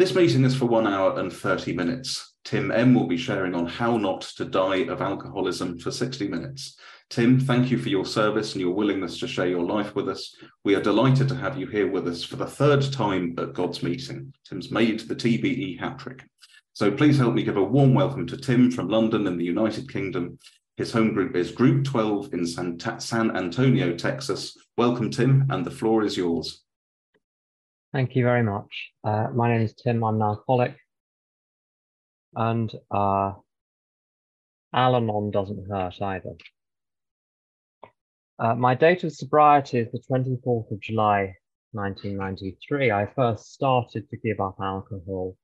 This meeting is for 1 hour and 30 minutes. Tim M will be sharing on how not to die of alcoholism for 60 minutes. Tim, thank you for your service and your willingness to share your life with us. We are delighted to have you here with us for the third time at God's meeting. Tim's made the TBE hat trick. So please help me give a warm welcome to Tim from London in the United Kingdom. His home group is Group 12 in San Antonio, Texas. Welcome, Tim, and the floor is yours. Thank you very much. My name is Tim. I'm an alcoholic. And Al-Anon doesn't hurt either. My date of sobriety is the 24th of July, 1993. I first started to give up alcohol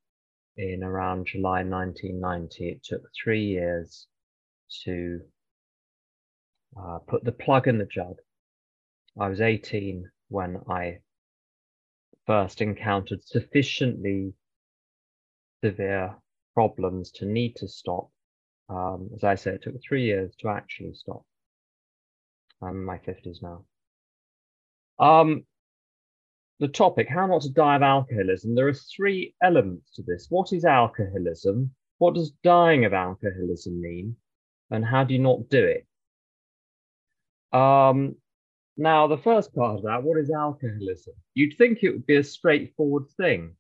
in around July 1990. It took 3 years to put the plug in the jug. I was 18 when I first encountered sufficiently severe problems to need to stop. As I say, it took 3 years to actually stop. I'm in my 50s now. The topic, how not to die of alcoholism. There are three elements to this. What is alcoholism? What does dying of alcoholism mean? And how do you not do it? Now, the first part of that, what is alcoholism? You'd think it would be a straightforward thing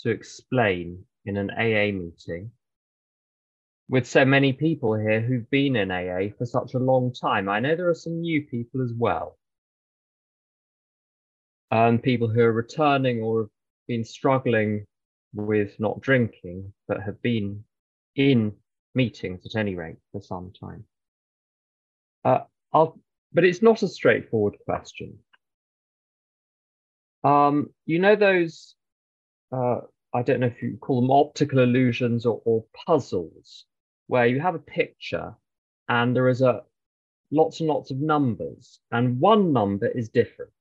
to explain in an AA meeting with so many people here who've been in AA for such a long time. I know there are some new people as well, and people who are returning or have been struggling with not drinking, but have been in meetings at any rate for some time. But it's not a straightforward question. You know those, I don't know if you call them optical illusions or puzzles, where you have a picture and there is lots and lots of numbers, and one number is different,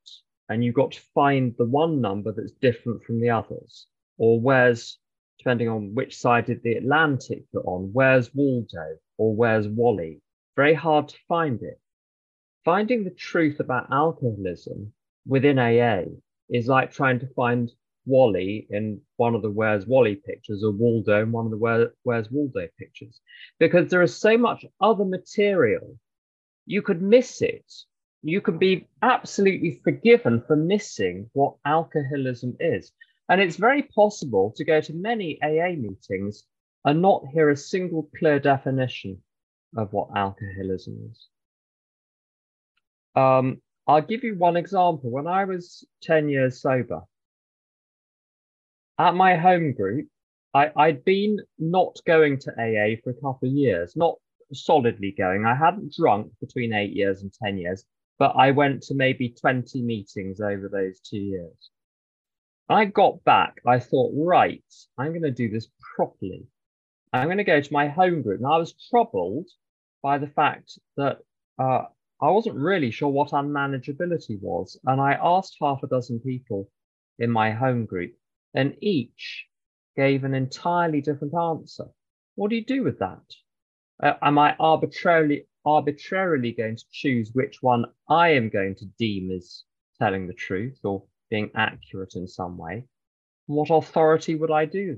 and you've got to find the one number that's different from the others. Or where's, depending on which side of the Atlantic you're on, where's Waldo or where's Wally? Very hard to find it. Finding the truth about alcoholism within AA is like trying to find Wally in one of the Where's Wally pictures, or Waldo in one of the Where's Waldo pictures, because there is so much other material. You could miss it. You could be absolutely forgiven for missing what alcoholism is. And it's very possible to go to many AA meetings and not hear a single clear definition of what alcoholism is. I'll give you one example. When I was 10 years sober, at my home group, I'd been not going to AA for a couple of years, not solidly going. I hadn't drunk between 8 years and 10 years, but I went to maybe 20 meetings over those 2 years. I got back, I thought, right, I'm going to do this properly. I'm going to go to my home group. Now, I was troubled by the fact that I wasn't really sure what unmanageability was. And I asked half a dozen people in my home group, and each gave an entirely different answer. What do you do with that? Am I arbitrarily going to choose which one I am going to deem as telling the truth or being accurate in some way? What authority would I do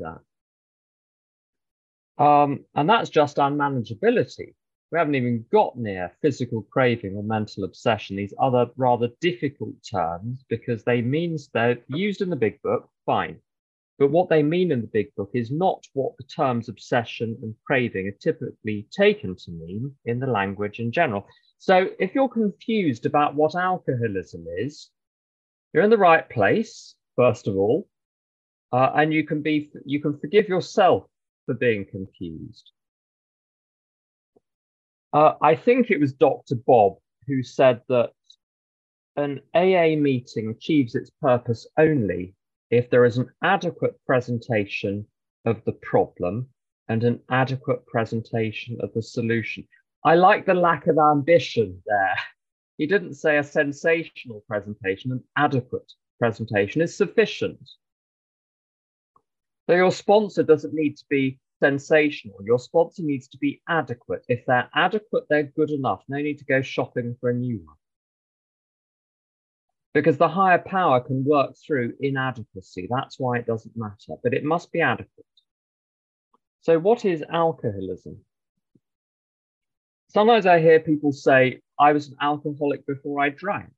that? And that's just unmanageability. We haven't even got near physical craving or mental obsession, these other rather difficult terms, because they mean they're used in the Big Book, fine. But what they mean in the Big Book is not what the terms obsession and craving are typically taken to mean in the language in general. So if you're confused about what alcoholism is, you're in the right place, first of all, and you can forgive yourself for being confused. I think it was Dr. Bob who said that an AA meeting achieves its purpose only if there is an adequate presentation of the problem and an adequate presentation of the solution. I like the lack of ambition there. He didn't say a sensational presentation. An adequate presentation is sufficient. So your sponsor doesn't need to be sensational. Your sponsor needs to be adequate. If they're adequate, they're good enough. No need to go shopping for a new one. because the higher power can work through inadequacy. That's why it doesn't matter, but it must be adequate. So what is alcoholism? Sometimes I hear people say, I was an alcoholic before I drank.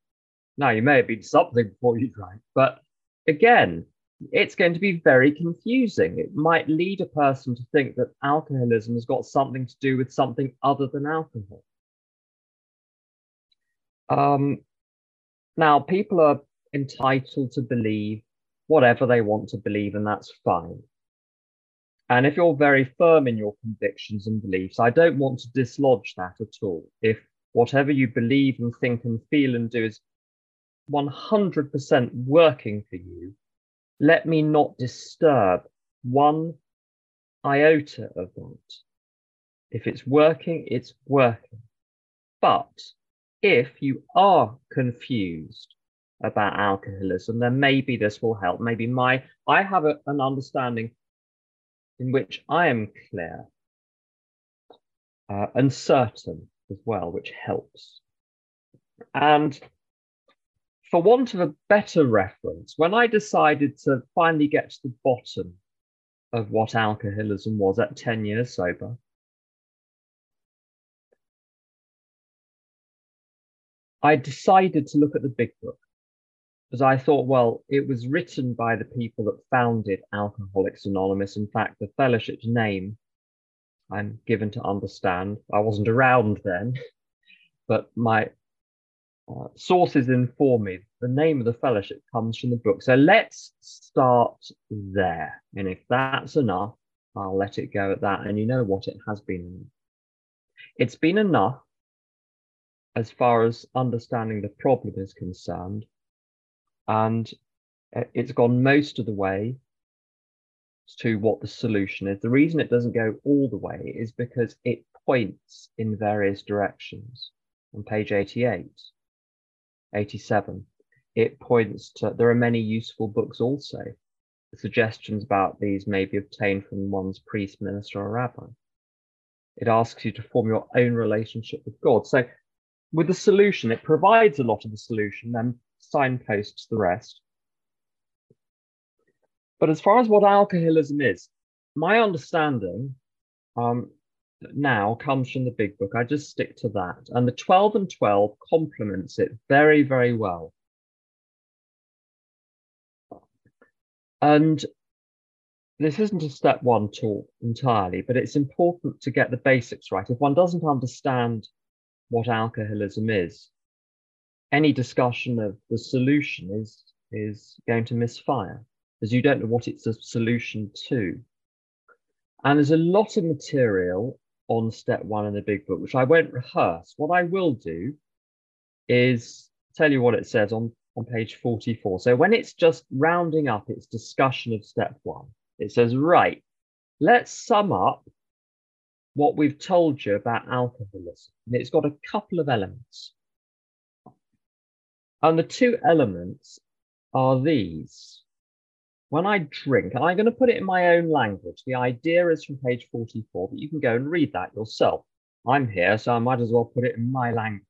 Now, you may have been something before you drank, but again, it's going to be very confusing. It might lead a person to think that alcoholism has got something to do with something other than alcohol. Now, people are entitled to believe whatever they want to believe, and that's fine. And if you're very firm in your convictions and beliefs, I don't want to dislodge that at all. If whatever you believe and think and feel and do is 100% working for you, let me not disturb one iota of that. If it's working, it's working. But if you are confused about alcoholism, then maybe this will help. Maybe I have an understanding in which I am clear and certain as well, which helps. And for want of a better reference, when I decided to finally get to the bottom of what alcoholism was at 10 years sober, I decided to look at the Big Book, because I thought, well, it was written by the people that founded Alcoholics Anonymous. In fact, the fellowship's name, I'm given to understand, I wasn't around then, but my sources inform me the name of the fellowship comes from the book. So let's start there. And if that's enough, I'll let it go at that. And you know what? It has been. It's been enough as far as understanding the problem is concerned. And it's gone most of the way to what the solution is. The reason it doesn't go all the way is because it points in various directions. On page 88. 87, it points to, there are many useful books also. The suggestions about these may be obtained from one's priest, minister, or rabbi. It asks you to form your own relationship with God. So with the solution, it provides a lot of the solution, then signposts the rest. But as far as what alcoholism is, my understanding now comes from the Big Book. I just stick to that. And the 12 and 12 complements it very, very well. And this isn't a step one talk entirely, but it's important to get the basics right. If one doesn't understand what alcoholism is, any discussion of the solution is going to misfire, because you don't know what it's a solution to. And there's a lot of material on step one in the Big Book, which I won't rehearse. What I will do is tell you what it says on page 44. So when it's just rounding up its discussion of step one, it says, right, let's sum up what we've told you about alcoholism. And it's got a couple of elements. And the two elements are these. When I drink, and I'm going to put it in my own language, the idea is from page 44, but you can go and read that yourself. I'm here, so I might as well put it in my language.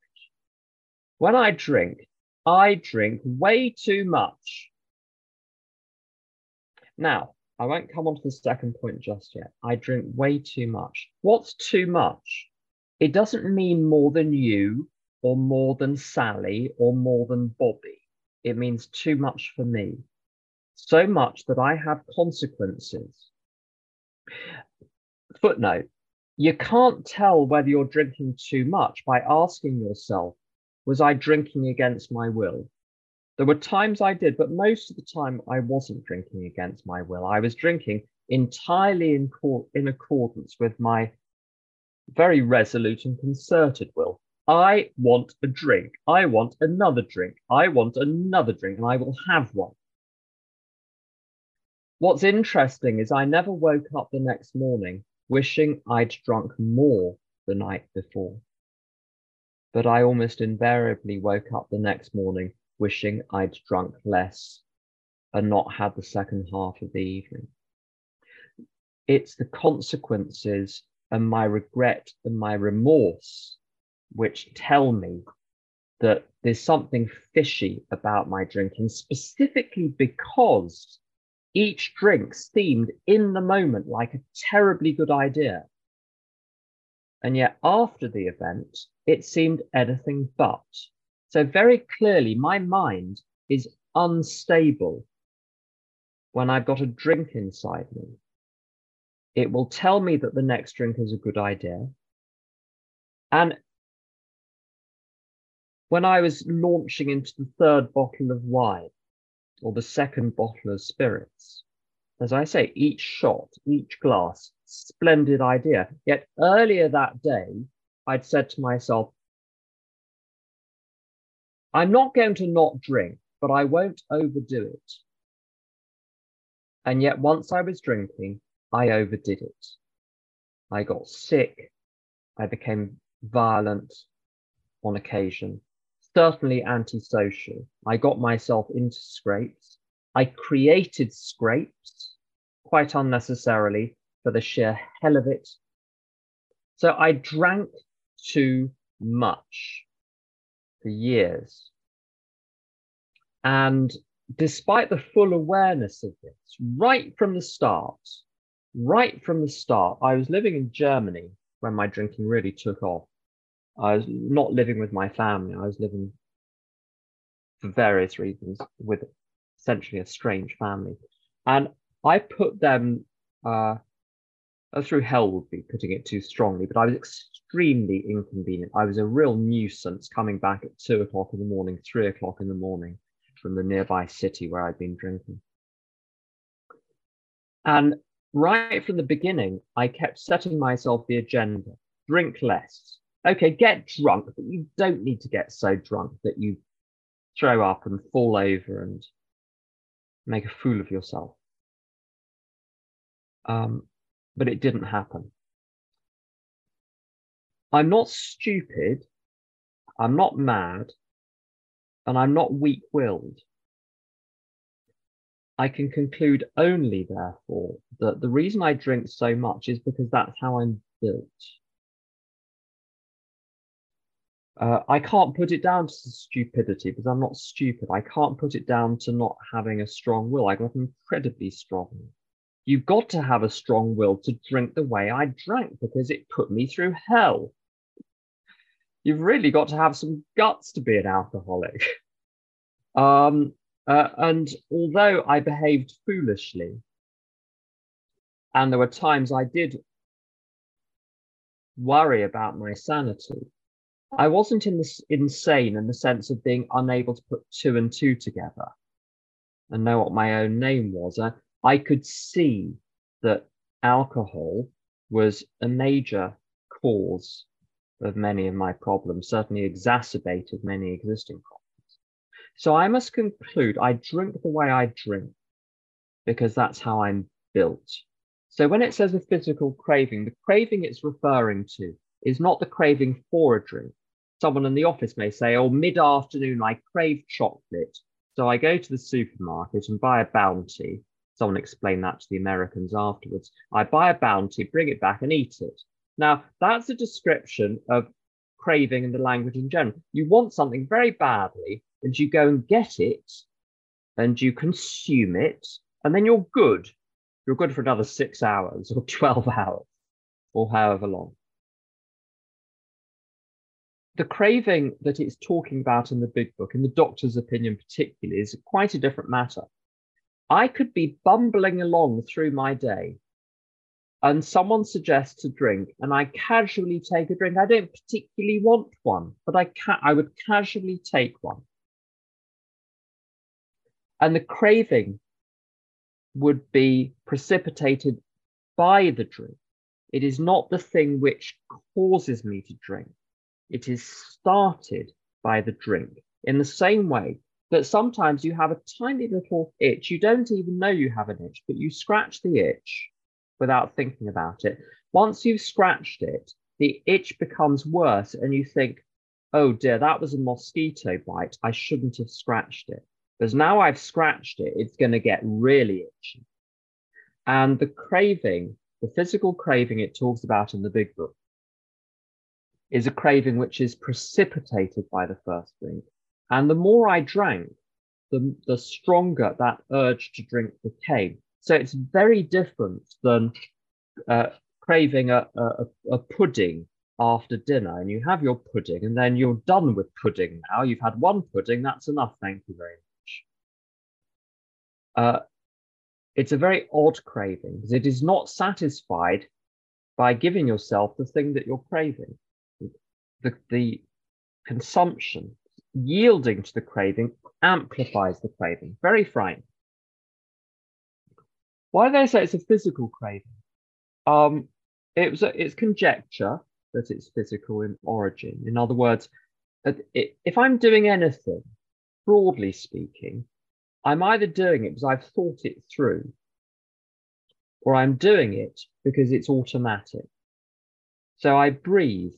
When I drink way too much. Now, I won't come on to the second point just yet. I drink way too much. What's too much? It doesn't mean more than you, or more than Sally, or more than Bobby. It means too much for me. So much that I have consequences. Footnote, you can't tell whether you're drinking too much by asking yourself, was I drinking against my will? There were times I did, but most of the time I wasn't drinking against my will. I was drinking entirely in accordance with my very resolute and concerted will. I want a drink. I want another drink. I want another drink, and I will have one. What's interesting is I never woke up the next morning wishing I'd drunk more the night before, but I almost invariably woke up the next morning wishing I'd drunk less and not had the second half of the evening. It's the consequences and my regret and my remorse which tell me that there's something fishy about my drinking, specifically because each drink seemed in the moment like a terribly good idea. And yet after the event, it seemed anything but. So very clearly, my mind is unstable when I've got a drink inside me. It will tell me that the next drink is a good idea. And when I was launching into the third bottle of wine, or the second bottle of spirits, as I say, each shot, each glass, splendid idea. Yet earlier that day, I'd said to myself, I'm not going to not drink, but I won't overdo it. And yet once I was drinking, I overdid it. I got sick. I became violent on occasion, certainly antisocial. I got myself into scrapes. I created scrapes quite unnecessarily for the sheer hell of it. So I drank too much for years. And despite the full awareness of this, right from the start, I was living in Germany when my drinking really took off. I was not living with my family. I was living, for various reasons, with essentially a strange family. And I put them through hell would be putting it too strongly, but I was extremely inconvenient. I was a real nuisance coming back at 2 o'clock in the morning, 3 o'clock in the morning from the nearby city where I'd been drinking. And right from the beginning, I kept setting myself the agenda. Drink less. Okay, get drunk, but you don't need to get so drunk that you throw up and fall over and make a fool of yourself. But it didn't happen. I'm not stupid. I'm not mad. And I'm not weak-willed. I can conclude only, therefore, that the reason I drink so much is because that's how I'm built. I can't put it down to stupidity because I'm not stupid. I can't put it down to not having a strong will. I got incredibly strong. You've got to have a strong will to drink the way I drank because it put me through hell. You've really got to have some guts to be an alcoholic. And although I behaved foolishly, and there were times I did worry about my sanity, I wasn't insane in the sense of being unable to put two and two together and know what my own name was. I could see that alcohol was a major cause of many of my problems, certainly exacerbated many existing problems. So I must conclude I drink the way I drink because that's how I'm built. So when it says a physical craving, the craving it's referring to is not the craving for a drink. Someone in the office may say, oh, mid-afternoon, I crave chocolate. So I go to the supermarket and buy a Bounty. Someone explained that to the Americans afterwards. I buy a Bounty, bring it back and eat it. Now, that's a description of craving in the language in general. You want something very badly and you go and get it and you consume it and then you're good. You're good for another 6 hours or 12 hours or however long. The craving that it's talking about in the Big Book, in the doctor's opinion particularly, is quite a different matter. I could be bumbling along through my day and someone suggests a drink and I casually take a drink. I don't particularly want one, but I would casually take one. And the craving would be precipitated by the drink. It is not the thing which causes me to drink. It is started by the drink in the same way that sometimes you have a tiny little itch. You don't even know you have an itch, but you scratch the itch without thinking about it. Once you've scratched it, the itch becomes worse and you think, oh dear, that was a mosquito bite. I shouldn't have scratched it. Because now I've scratched it, it's going to get really itchy. And the craving, the physical craving it talks about in the Big Book, is a craving which is precipitated by the first drink And the more I drank, the stronger that urge to drink became. So it's very different than craving a pudding after dinner, and you have your pudding and then you're done with pudding now. You've had one pudding, that's enough, thank you very much. It's a very odd craving because it is not satisfied by giving yourself the thing that you're craving. The consumption, yielding to the craving, amplifies the craving. Very frightening. Why do they say it's a physical craving? It's conjecture that it's physical in origin. In other words, if I'm doing anything, broadly speaking, I'm either doing it because I've thought it through, or I'm doing it because it's automatic. So I breathe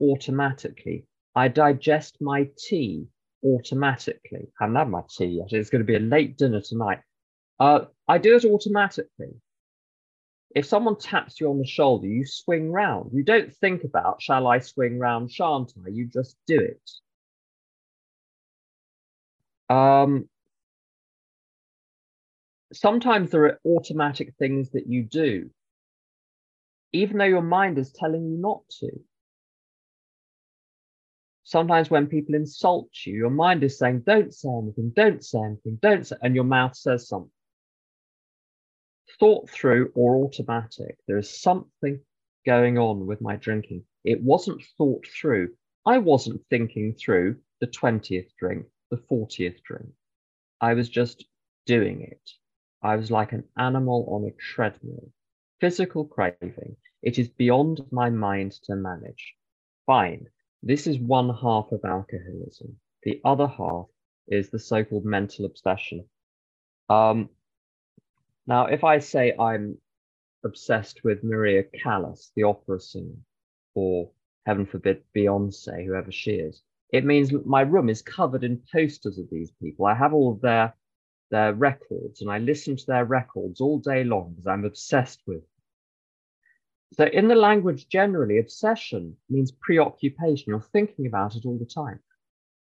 automatically. I digest my tea automatically. I haven't had my tea yet. It's going to be a late dinner tonight. I do it automatically. If someone taps you on the shoulder, you swing round. You don't think about, shall I swing round, shan't I? You just do it. Sometimes there are automatic things that you do, even though your mind is telling you not to. Sometimes when people insult you, your mind is saying, don't say anything, don't say anything, don't say, and your mouth says something. Thought through or automatic. There is something going on with my drinking. It wasn't thought through. I wasn't thinking through the 20th drink, the 40th drink. I was just doing it. I was like an animal on a treadmill. Physical craving. It is beyond my mind to manage. Fine. This is one half of alcoholism. The other half is the so-called mental obsession. Now, if I say I'm obsessed with Maria Callas, the opera singer, or heaven forbid, Beyonce, whoever she is, it means my room is covered in posters of these people. I have all of their records, and I listen to their records all day long because I'm obsessed with them. So in the language generally, obsession means preoccupation. You're thinking about it all the time.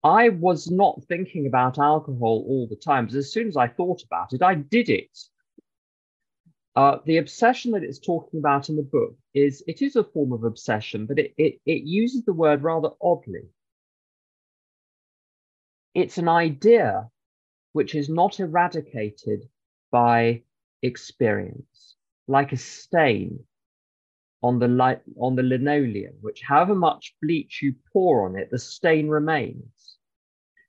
I was not thinking about alcohol all the time, because as soon as I thought about it, I did it. The obsession that it's talking about in the book is a form of obsession, but it uses the word rather oddly. It's an idea which is not eradicated by experience, like a stain on the linoleum, which however much bleach you pour on it, the stain remains.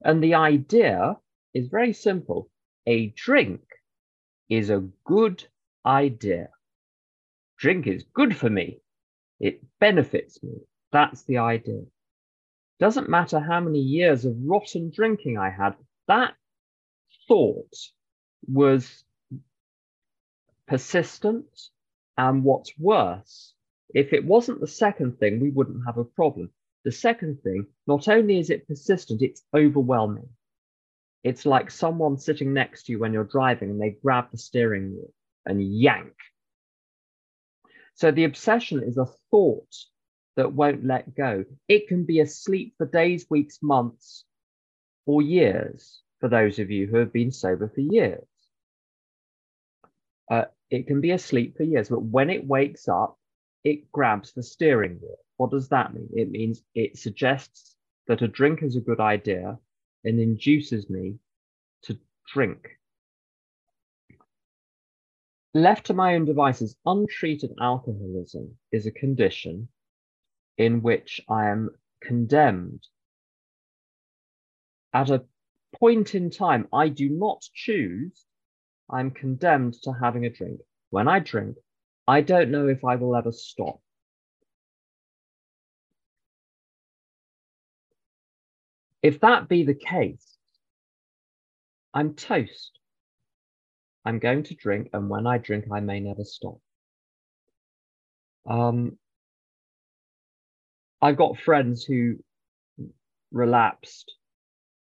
And the idea is very simple. A drink is a good idea. Drink is good for me. It benefits me. That's the idea. Doesn't matter how many years of rotten drinking I had, that thought was persistent. And what's worse, if it wasn't the second thing, we wouldn't have a problem. The second thing, not only is it persistent, it's overwhelming. It's like someone sitting next to you when you're driving and they grab the steering wheel and yank. So the obsession is a thought that won't let go. It can be asleep for days, weeks, months, or years, for those of you who have been sober for years. It can be asleep for years, but when it wakes up, it grabs the steering wheel. What does that mean? It means it suggests that a drink is a good idea and induces me to drink. Left to my own devices, untreated alcoholism is a condition in which I am condemned. At a point in time I do not choose, I'm condemned to having a drink. When I drink, I don't know if I will ever stop. If that be the case, I'm toast. I'm going to drink, and when I drink, I may never stop. I've got friends who relapsed,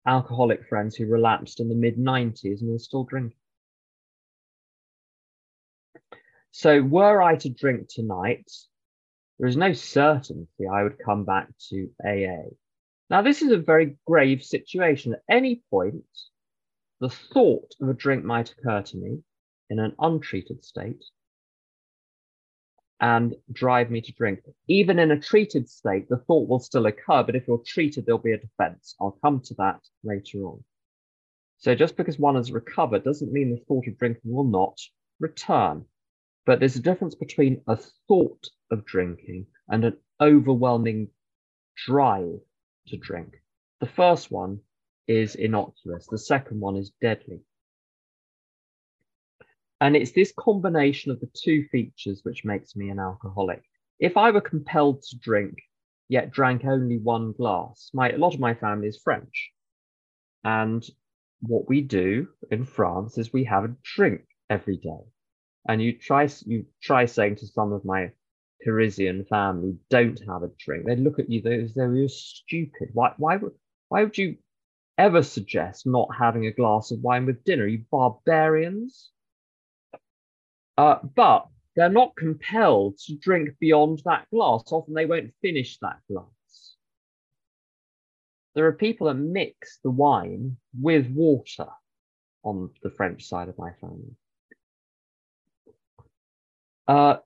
alcoholic friends who relapsed in the mid-90s and are still drinking. So were I to drink tonight, there is no certainty I would come back to AA. Now, this is a very grave situation. At any point, the thought of a drink might occur to me in an untreated state and drive me to drink. Even in a treated state, the thought will still occur, but if you're treated, there'll be a defense. I'll come to that later on. So just because one has recovered doesn't mean the thought of drinking will not return. But there's a difference between a thought of drinking and an overwhelming drive to drink. The first one is innocuous. The second one is deadly. And it's this combination of the two features which makes me an alcoholic. If I were compelled to drink, yet drank only one glass, a lot of my family is French. And what we do in France is we have a drink every day. And you try saying to some of my Parisian family, don't have a drink. They look at you as though you're stupid. Why would you ever suggest not having a glass of wine with dinner? You barbarians. But they're not compelled to drink beyond that glass. Often they won't finish that glass. There are people that mix the wine with water on the French side of my family.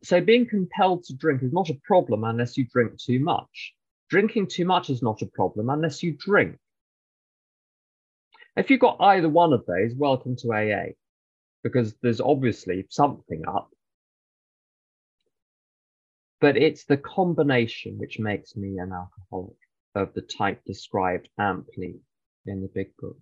So being compelled to drink is not a problem unless you drink too much. Drinking too much is not a problem unless you drink. If you've got either one of those, welcome to AA, because there's obviously something up. But it's the combination which makes me an alcoholic, of the type described amply in the Big Book.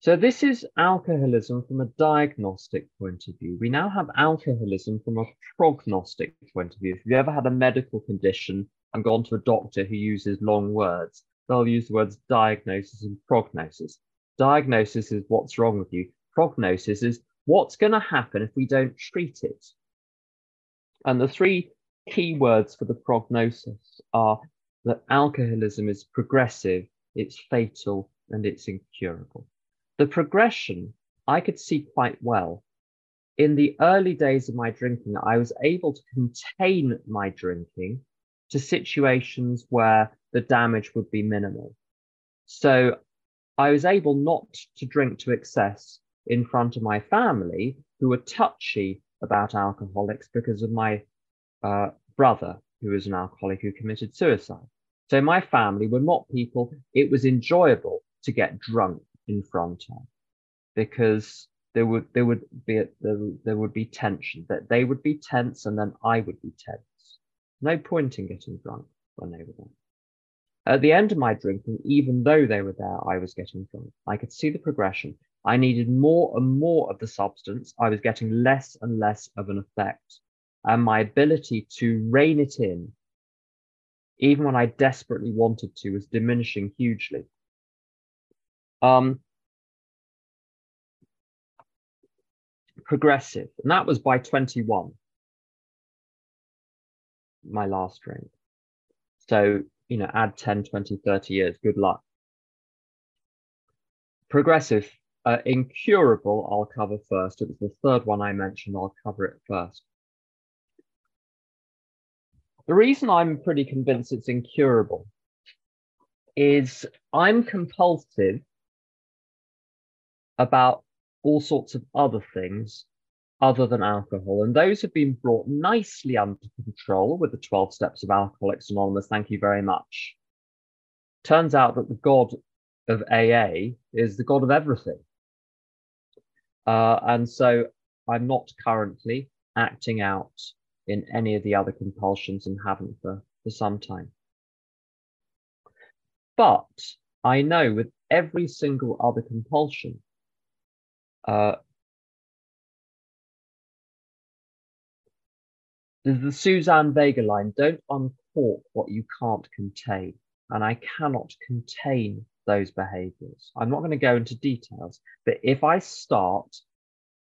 So this is alcoholism from a diagnostic point of view. We now have alcoholism from a prognostic point of view. If you ever had a medical condition and gone to a doctor who uses long words, they'll use the words diagnosis and prognosis. Diagnosis is what's wrong with you. Prognosis is what's going to happen if we don't treat it. And the three key words for the prognosis are that alcoholism is progressive, it's fatal, and it's incurable. The progression I could see quite well. In the early days of my drinking, I was able to contain my drinking to situations where the damage would be minimal. So I was able not to drink to excess in front of my family, who were touchy about alcoholics because of my brother, who was an alcoholic who committed suicide. So my family were not people it was enjoyable to get drunk in front of, because there would be tension, that they would be tense and then I would be tense. No point in getting drunk when they were there. At the end of my drinking, even though they were there, I was getting drunk. I could see the progression. I needed more and more of the substance. I was getting less and less of an effect. And my ability to rein it in, even when I desperately wanted to, was diminishing hugely. Progressive, and that was by 21, my last drink. So, add 10, 20, 30 years, good luck. Progressive, incurable, I'll cover first. It was the third one I mentioned, I'll cover it first. The reason I'm pretty convinced it's incurable is I'm compulsive about all sorts of other things other than alcohol. And those have been brought nicely under control with the 12 steps of Alcoholics Anonymous. Thank you very much. Turns out that the God of AA is the God of everything. And so I'm not currently acting out in any of the other compulsions and haven't for some time. But I know with every single other compulsion, there's the Suzanne Vega line, don't uncork what you can't contain. And I cannot contain those behaviors. I'm not going to go into details, but if I start,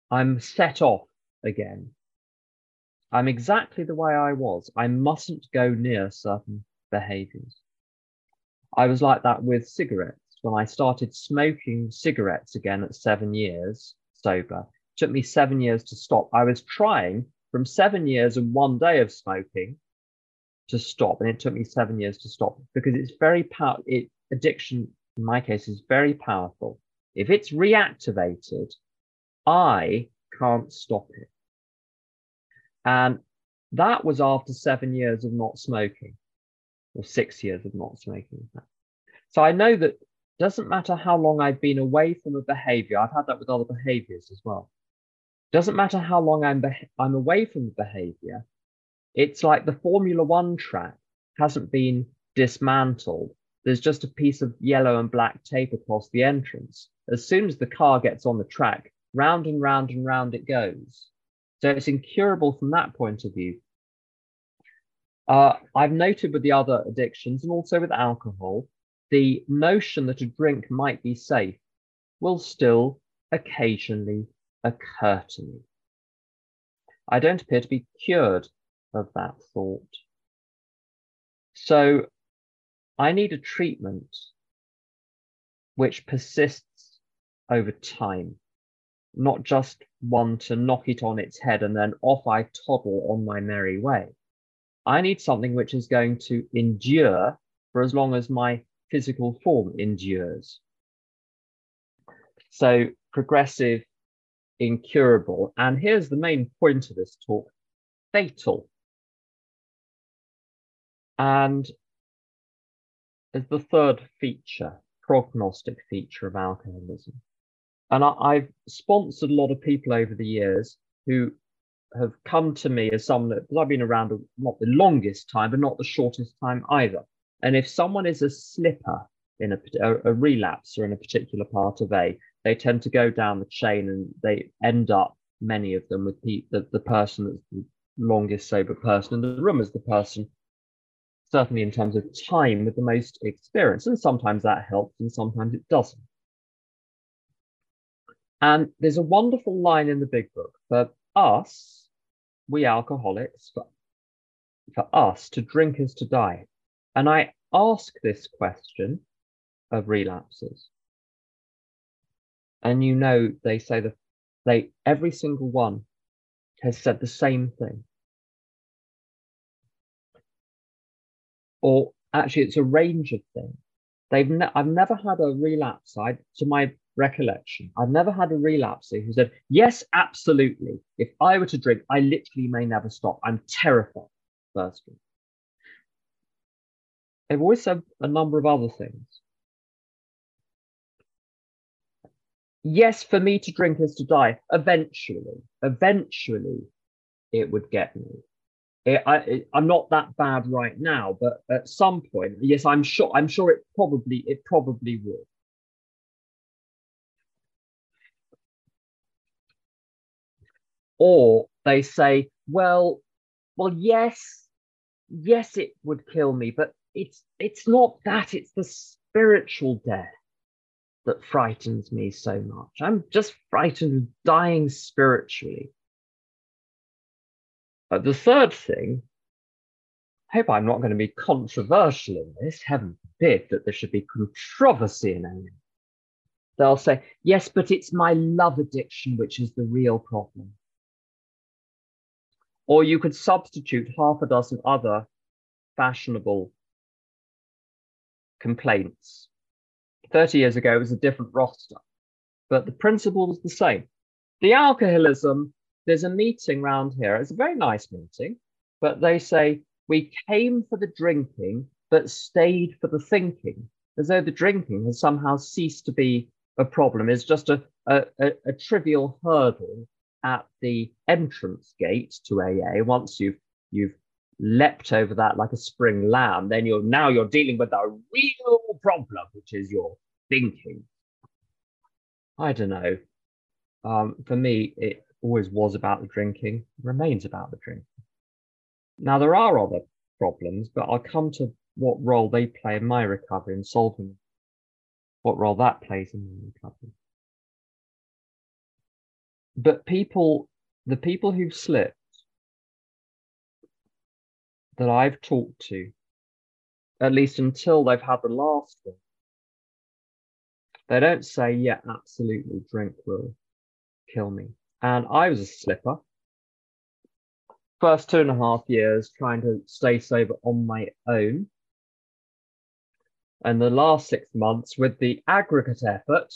I'm set off again. I'm exactly the way I was. I mustn't go near certain behaviors. I was like that with cigarettes. When I started smoking cigarettes again at 7 years sober, it took me 7 years to stop. I was trying from 7 years and 1 day of smoking to stop. And it took me 7 years to stop, because it's very powerful. Addiction, in my case, is very powerful. If it's reactivated, I can't stop it. And that was after 7 years of not smoking, or 6 years of not smoking. So I know that doesn't matter how long I've been away from a behavior. I've had that with other behaviors as well. Doesn't matter how long I'm away from the behavior. It's like the Formula One track hasn't been dismantled. There's just a piece of yellow and black tape across the entrance. As soon as the car gets on the track, round and round and round it goes. So it's incurable from that point of view. I've noted with the other addictions, and also with alcohol, the notion that a drink might be safe will still occasionally occur to me. I don't appear to be cured of that thought. So I need a treatment which persists over time, not just one to knock it on its head and then off I toddle on my merry way. I need something which is going to endure for as long as my physical form endures. So progressive, incurable, and here's the main point of this talk, fatal. And is the third feature, prognostic feature of alcoholism. And I've sponsored a lot of people over the years who have come to me as someone that, because I've been around not the longest time, but not the shortest time either. And if someone is a slipper in a relapse or in a particular part of they tend to go down the chain, and they end up, many of them, with the person that's the longest sober person in the room is the person, certainly in terms of time, with the most experience. And sometimes that helps and sometimes it doesn't. And there's a wonderful line in the Big Book for us, we alcoholics, for us, to drink is to die. And I ask this question of relapses. And you know, they say that every single one has said the same thing. Or actually, it's a range of things. I've never had a relapse, to my recollection. I've never had a relapser who said, yes, absolutely. If I were to drink, I literally may never stop. I'm terrified, firstly. They've always said a number of other things. Yes, for me to drink is to die. Eventually, it would get me. I'm not that bad right now, but at some point, yes, I'm sure it probably would. Or they say, well, yes, it would kill me, but it's not that. It's the spiritual death that frightens me so much. I'm just frightened of dying spiritually. But the third thing, I hope I'm not going to be controversial in this. Heaven forbid that there should be controversy in any. They'll say, yes, but it's my love addiction which is the real problem. Or you could substitute half a dozen other fashionable complaints. 30 years ago, it was a different roster, but the principle was the same. The alcoholism. There's a meeting round here. It's a very nice meeting, but they say, we came for the drinking, but stayed for the thinking, as though the drinking has somehow ceased to be a problem. It's just a trivial hurdle at the entrance gate to AA. Once you've leapt over that like a spring lamb, then you're dealing with a real problem, which is your thinking. I don't know. For me, it always was about the drinking, remains about the drinking. Now, there are other problems, but I'll come to what role they play in my recovery and solving what role that plays in my recovery. But the people who've slipped that I've talked to, at least until they've had the last one, they don't say, yeah, absolutely, drink will kill me. And I was a slipper. first 2.5 years trying to stay sober on my own. And the last 6 months with the aggregate effort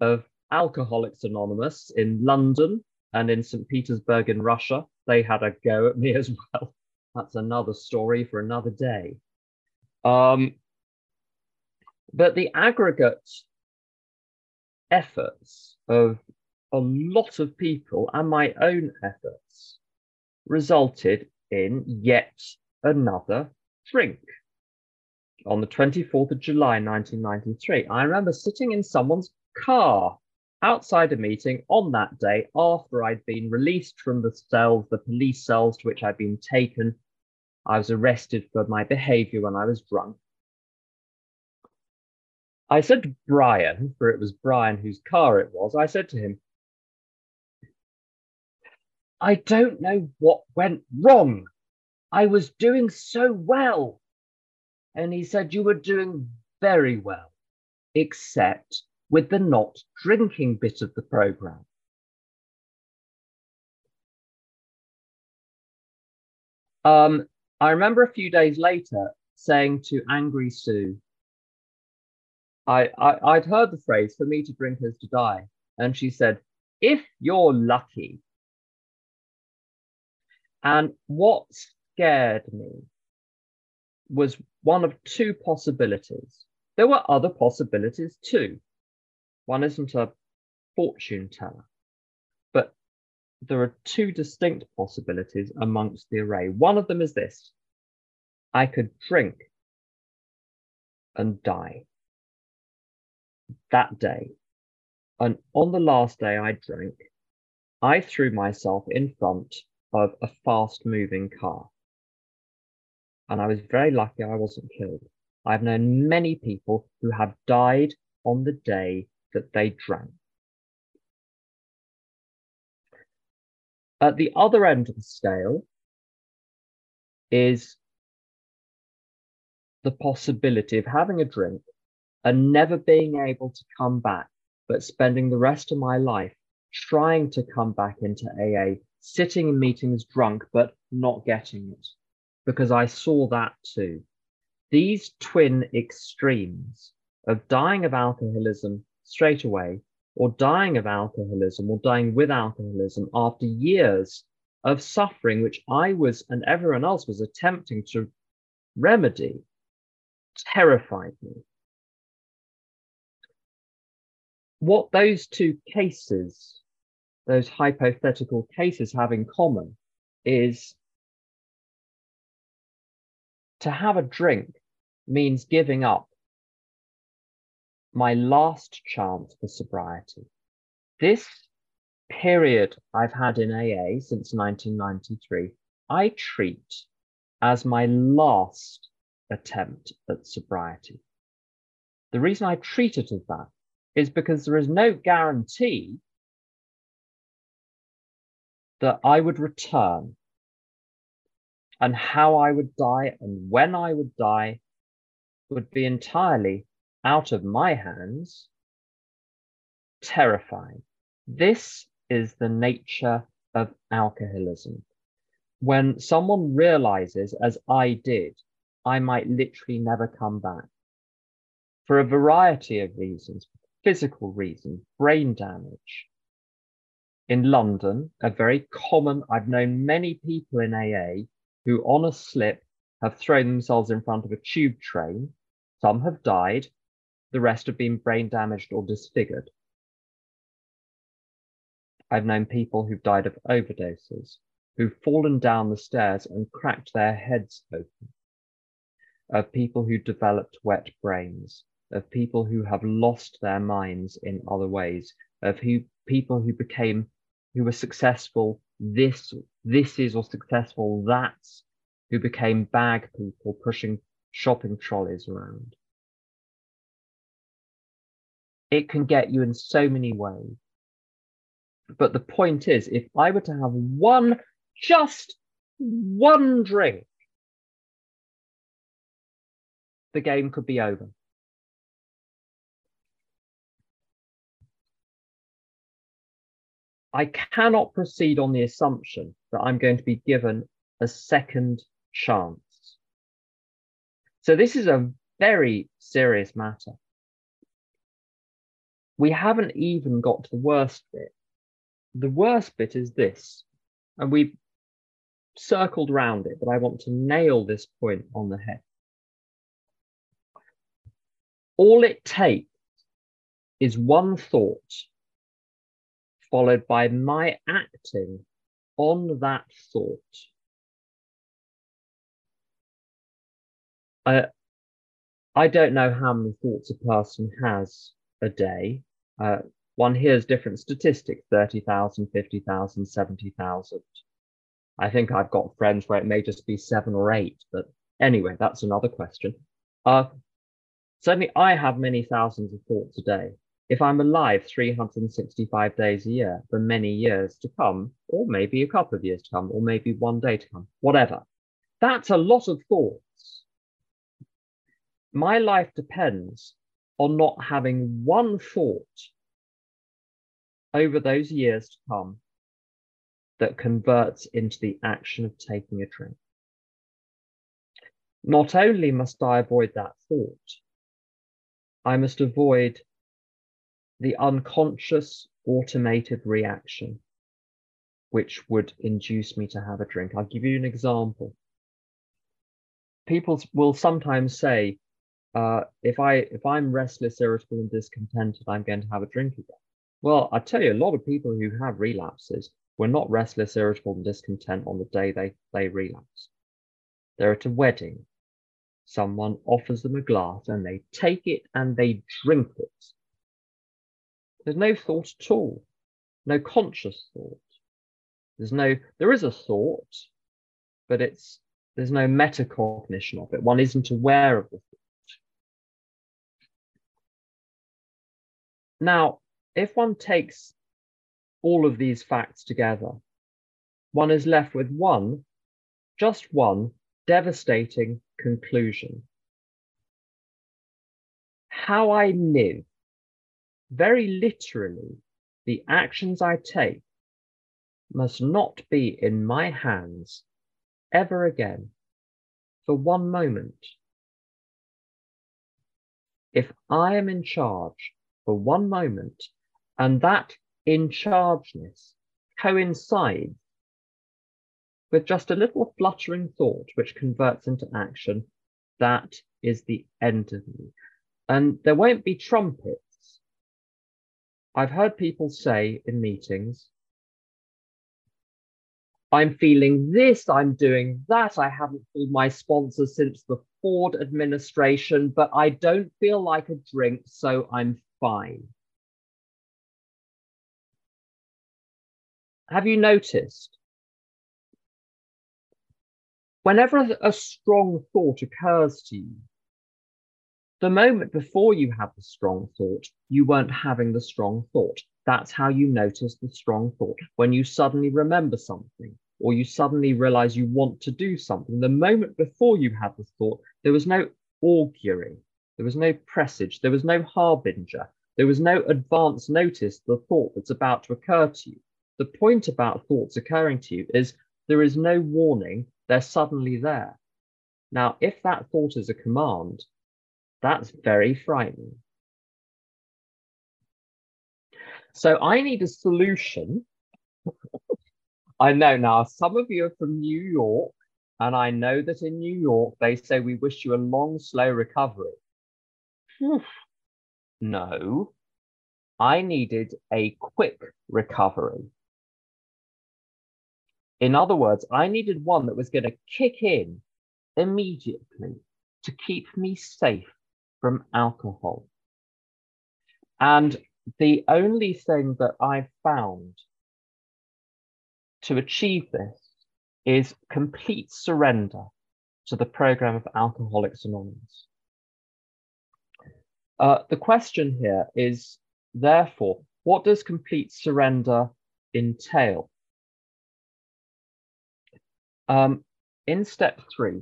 of Alcoholics Anonymous in London and in St. Petersburg in Russia. They had a go at me as well. That's another story for another day. But the aggregate efforts of a lot of people and my own efforts resulted in yet another drink. On the 24th of July, 1993, I remember sitting in someone's car outside a meeting on that day after I'd been released from the cells, the police cells to which I'd been taken. I was arrested for my behaviour when I was drunk. I said to Brian, for it was Brian whose car it was, I said to him, I don't know what went wrong. I was doing so well. And he said, you were doing very well, except with the not drinking bit of the program. I remember a few days later saying to Angry Sue, I'd heard the phrase, for me to drink is to die. And she said, if you're lucky. And what scared me was one of two possibilities. There were other possibilities too. One isn't a fortune teller, but there are two distinct possibilities amongst the array. One of them is this: I could drink and die that day. And on the last day I drank, I threw myself in front of a fast-moving car. And I was very lucky I wasn't killed. I've known many people who have died on the day that they drank. At the other end of the scale is the possibility of having a drink and never being able to come back, but spending the rest of my life trying to come back into AA, sitting in meetings drunk, but not getting it. Because I saw that too. These twin extremes of dying of alcoholism straight away, or dying of alcoholism, or dying with alcoholism after years of suffering, which I was and everyone else was attempting to remedy, terrified me. What those two cases, those hypothetical cases, have in common is to have a drink means giving up my last chance for sobriety. This period I've had in AA since 1993, I treat as my last attempt at sobriety. The reason I treat it as that is because there is no guarantee that I would return, and how I would die and when I would die would be entirely out of my hands. Terrifying. This is the nature of alcoholism. When someone realizes, as I did, I might literally never come back for a variety of reasons, physical reasons, brain damage. In London, a very common, I've known many people in AA who on a slip have thrown themselves in front of a tube train. Some have died, the rest have been brain damaged or disfigured. I've known people who've died of overdoses, who've fallen down the stairs and cracked their heads open, of people who developed wet brains, of people who have lost their minds in other ways, of people who became, who were successful this is, or successful that's, who became bag people pushing shopping trolleys around. It can get you in so many ways. But the point is, if I were to have just one drink, the game could be over. I cannot proceed on the assumption that I'm going to be given a second chance. So this is a very serious matter. We haven't even got to the worst bit. The worst bit is this, and we've circled round it, but I want to nail this point on the head. All it takes is one thought followed by my acting on that thought. I don't know how many thoughts a person has a day. One hears different statistics, 30,000, 50,000, 70,000. I think I've got friends where it may just be 7 or 8, but anyway, that's another question. Certainly I have many thousands of thoughts a day. If I'm alive 365 days a year for many years to come, or maybe a couple of years to come, or maybe one day to come, whatever. That's a lot of thoughts. My life depends on not having one thought over those years to come that converts into the action of taking a drink. Not only must I avoid that thought, I must avoid the unconscious automated reaction, which would induce me to have a drink. I'll give you an example. People will sometimes say, if I'm restless, irritable, and discontented, I'm going to have a drink again. Well, I tell you, a lot of people who have relapses were not restless, irritable, and discontent on the day they relapse. They're at a wedding. Someone offers them a glass and they take it and they drink it. There's no thought at all, no conscious thought. There is a thought, but there's no metacognition of it. One isn't aware of the thought. Now, if one takes all of these facts together, one is left with one, just one, devastating conclusion. How I live, very literally, the actions I take must not be in my hands ever again for one moment. If I am in charge for one moment, and that in chargeness coincides with just a little fluttering thought which converts into action, that is the end of me. And there won't be trumpets. I've heard people say in meetings, I'm feeling this, I'm doing that, I haven't called my sponsor since the Ford administration, but I don't feel like a drink, so I'm fine. Have you noticed? Whenever a strong thought occurs to you, the moment before you had the strong thought, you weren't having the strong thought. That's how you notice the strong thought. When you suddenly remember something, or you suddenly realize you want to do something, the moment before you had the thought, there was no augury, there was no presage, there was no harbinger, there was no advance notice of the thought that's about to occur to you. The point about thoughts occurring to you is there is no warning, they're suddenly there. Now, if that thought is a command, that's very frightening. So I need a solution. I know now, some of you are from New York, and I know that in New York, they say we wish you a long, slow recovery. Whew. No, I needed a quick recovery. In other words, I needed one that was going to kick in immediately to keep me safe from alcohol. And the only thing that I've found to achieve this is complete surrender to the program of Alcoholics Anonymous. The question here is, therefore, what does complete surrender entail? In step 3,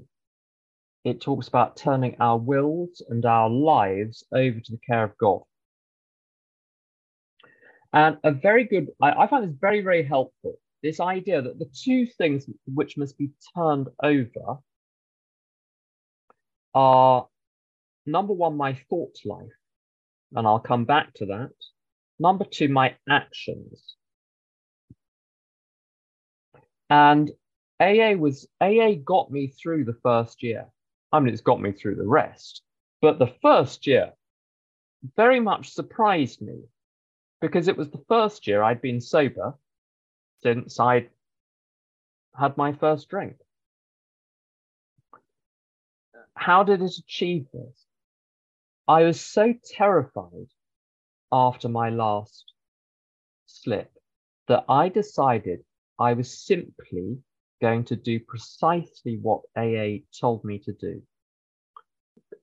it talks about turning our wills and our lives over to the care of God. And I find this very, very helpful. this idea that the two things which must be turned over are, number one, my thought life, and I'll come back to that. Number two, my actions. And AA got me through the first year. I mean, it's got me through the rest. But the first year very much surprised me, because it was the first year I'd been sober since I'd had my first drink. How did it achieve this? I was so terrified after my last slip that I decided I was simply going to do precisely what AA told me to do.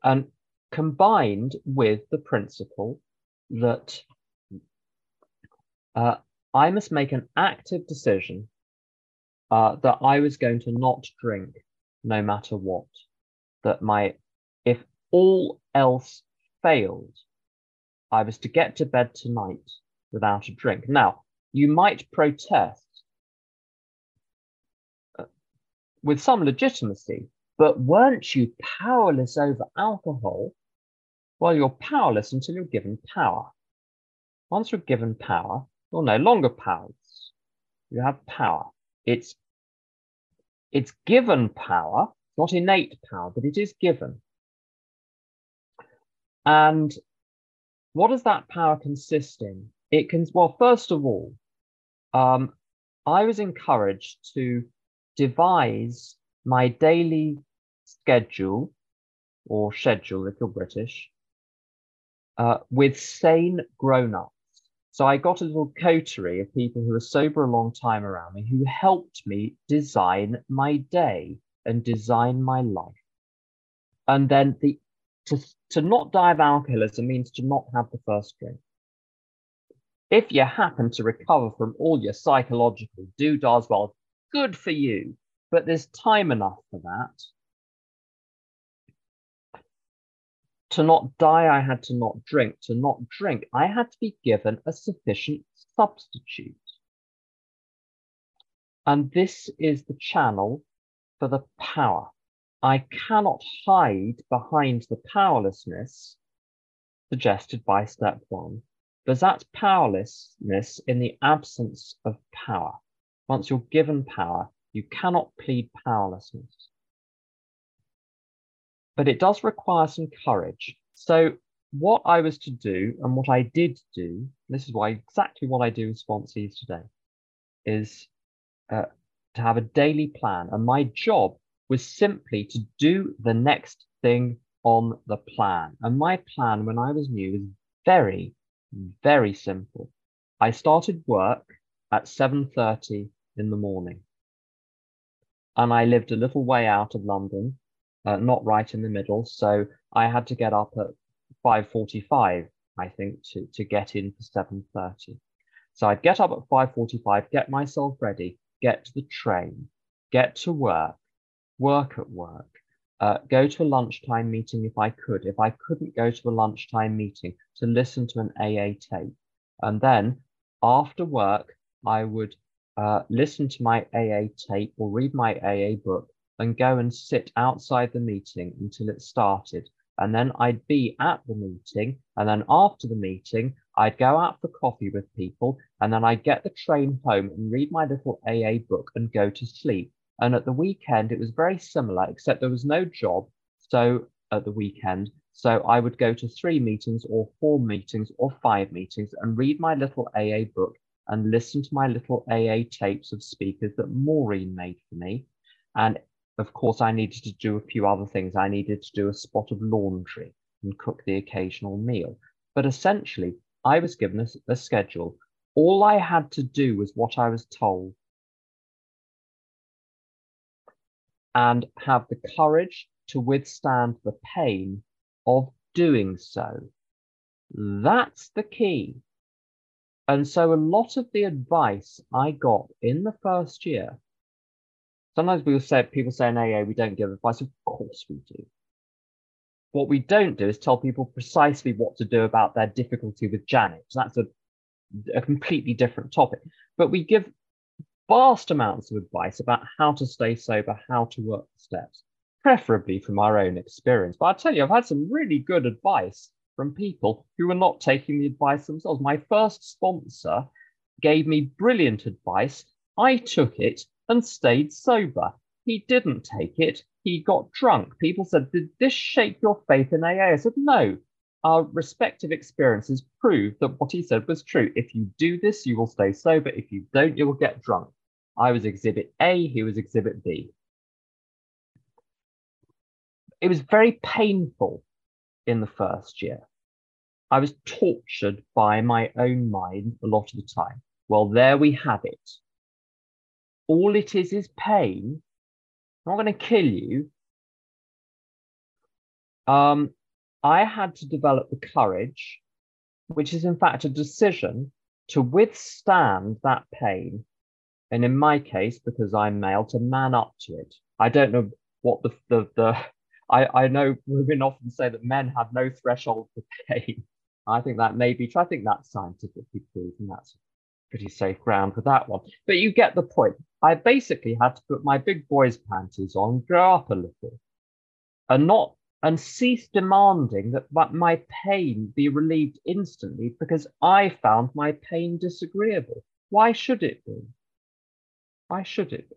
And combined with the principle that I must make an active decision that I was going to not drink no matter what, that if all else failed, I was to get to bed tonight without a drink. Now, you might protest with some legitimacy, but weren't you powerless over alcohol? Well, you're powerless until you're given power. Once you're given power, you're no longer powerless. You have power. It's given power, not innate power, but it is given. And what does that power consist in? It can, well, first of all, I was encouraged to devise my daily schedule, or schedule if you're British, with sane grown-ups. So I got a little coterie of people who were sober a long time around me who helped me design my day and design my life. And then to not die of alcoholism means to not have the first drink. If you happen to recover from all your psychological doodads, well, good for you, but there's time enough for that. To not die, I had to not drink. To not drink, I had to be given a sufficient substitute. And this is the channel for the power. I cannot hide behind the powerlessness suggested by step one, because that's powerlessness in the absence of power. Once you're given power, you cannot plead powerlessness. But it does require some courage. So what I was to do and what I did do, this is why exactly what I do with sponsees today, is to have a daily plan. And my job was simply to do the next thing on the plan. And my plan when I was new was very, very simple. I started work at 7:30 in the morning. And I lived a little way out of London, not right in the middle. So I had to get up at 5:45, I think, to get in for 7:30. So I'd get up at 5:45, get myself ready, get to the train, get to work, work at work, go to a lunchtime meeting if I could. If I couldn't go to a lunchtime meeting, to listen to an AA tape. And then after work, I would listen to my AA tape or read my AA book and go and sit outside the meeting until it started. And then I'd be at the meeting. And then after the meeting, I'd go out for coffee with people. And then I'd get the train home and read my little AA book and go to sleep. And at the weekend, it was very similar, except there was no job. So at the weekend, so I would go to 3 meetings or 4 meetings or 5 meetings and read my little AA book and listen to my little AA tapes of speakers that Maureen made for me. And of course, I needed to do a few other things. I needed to do a spot of laundry and cook the occasional meal. But essentially, I was given a schedule. All I had to do was what I was told and have the courage to withstand the pain of doing so. That's the key. And so a lot of the advice I got in the first year, sometimes people say in AA, we don't give advice. Of course we do. What we don't do is tell people precisely what to do about their difficulty with Janet. So that's a completely different topic. But we give vast amounts of advice about how to stay sober, how to work the steps, preferably from our own experience. But I'll tell you, I've had some really good advice from people who were not taking the advice themselves. My first sponsor gave me brilliant advice. I took it and stayed sober. He didn't take it. He got drunk. People said, did this shake your faith in AA? I said, no. Our respective experiences prove that what he said was true. If you do this, you will stay sober. If you don't, you will get drunk. I was exhibit A, he was exhibit B. It was very painful in the first year. I was tortured by my own mind a lot of the time. Well, there we have it. All it is pain. I'm not going to kill you. I had to develop the courage, which is in fact a decision to withstand that pain. And in my case, because I'm male, to man up to it. I don't know what I know women often say that men have no threshold for pain. I think that may be true. I think that's scientifically proven. That's pretty safe ground for that one. But you get the point. I basically had to put my big boy's panties on, grow up a little, and cease demanding that my pain be relieved instantly, because I found my pain disagreeable. Why should it be? Why should it be?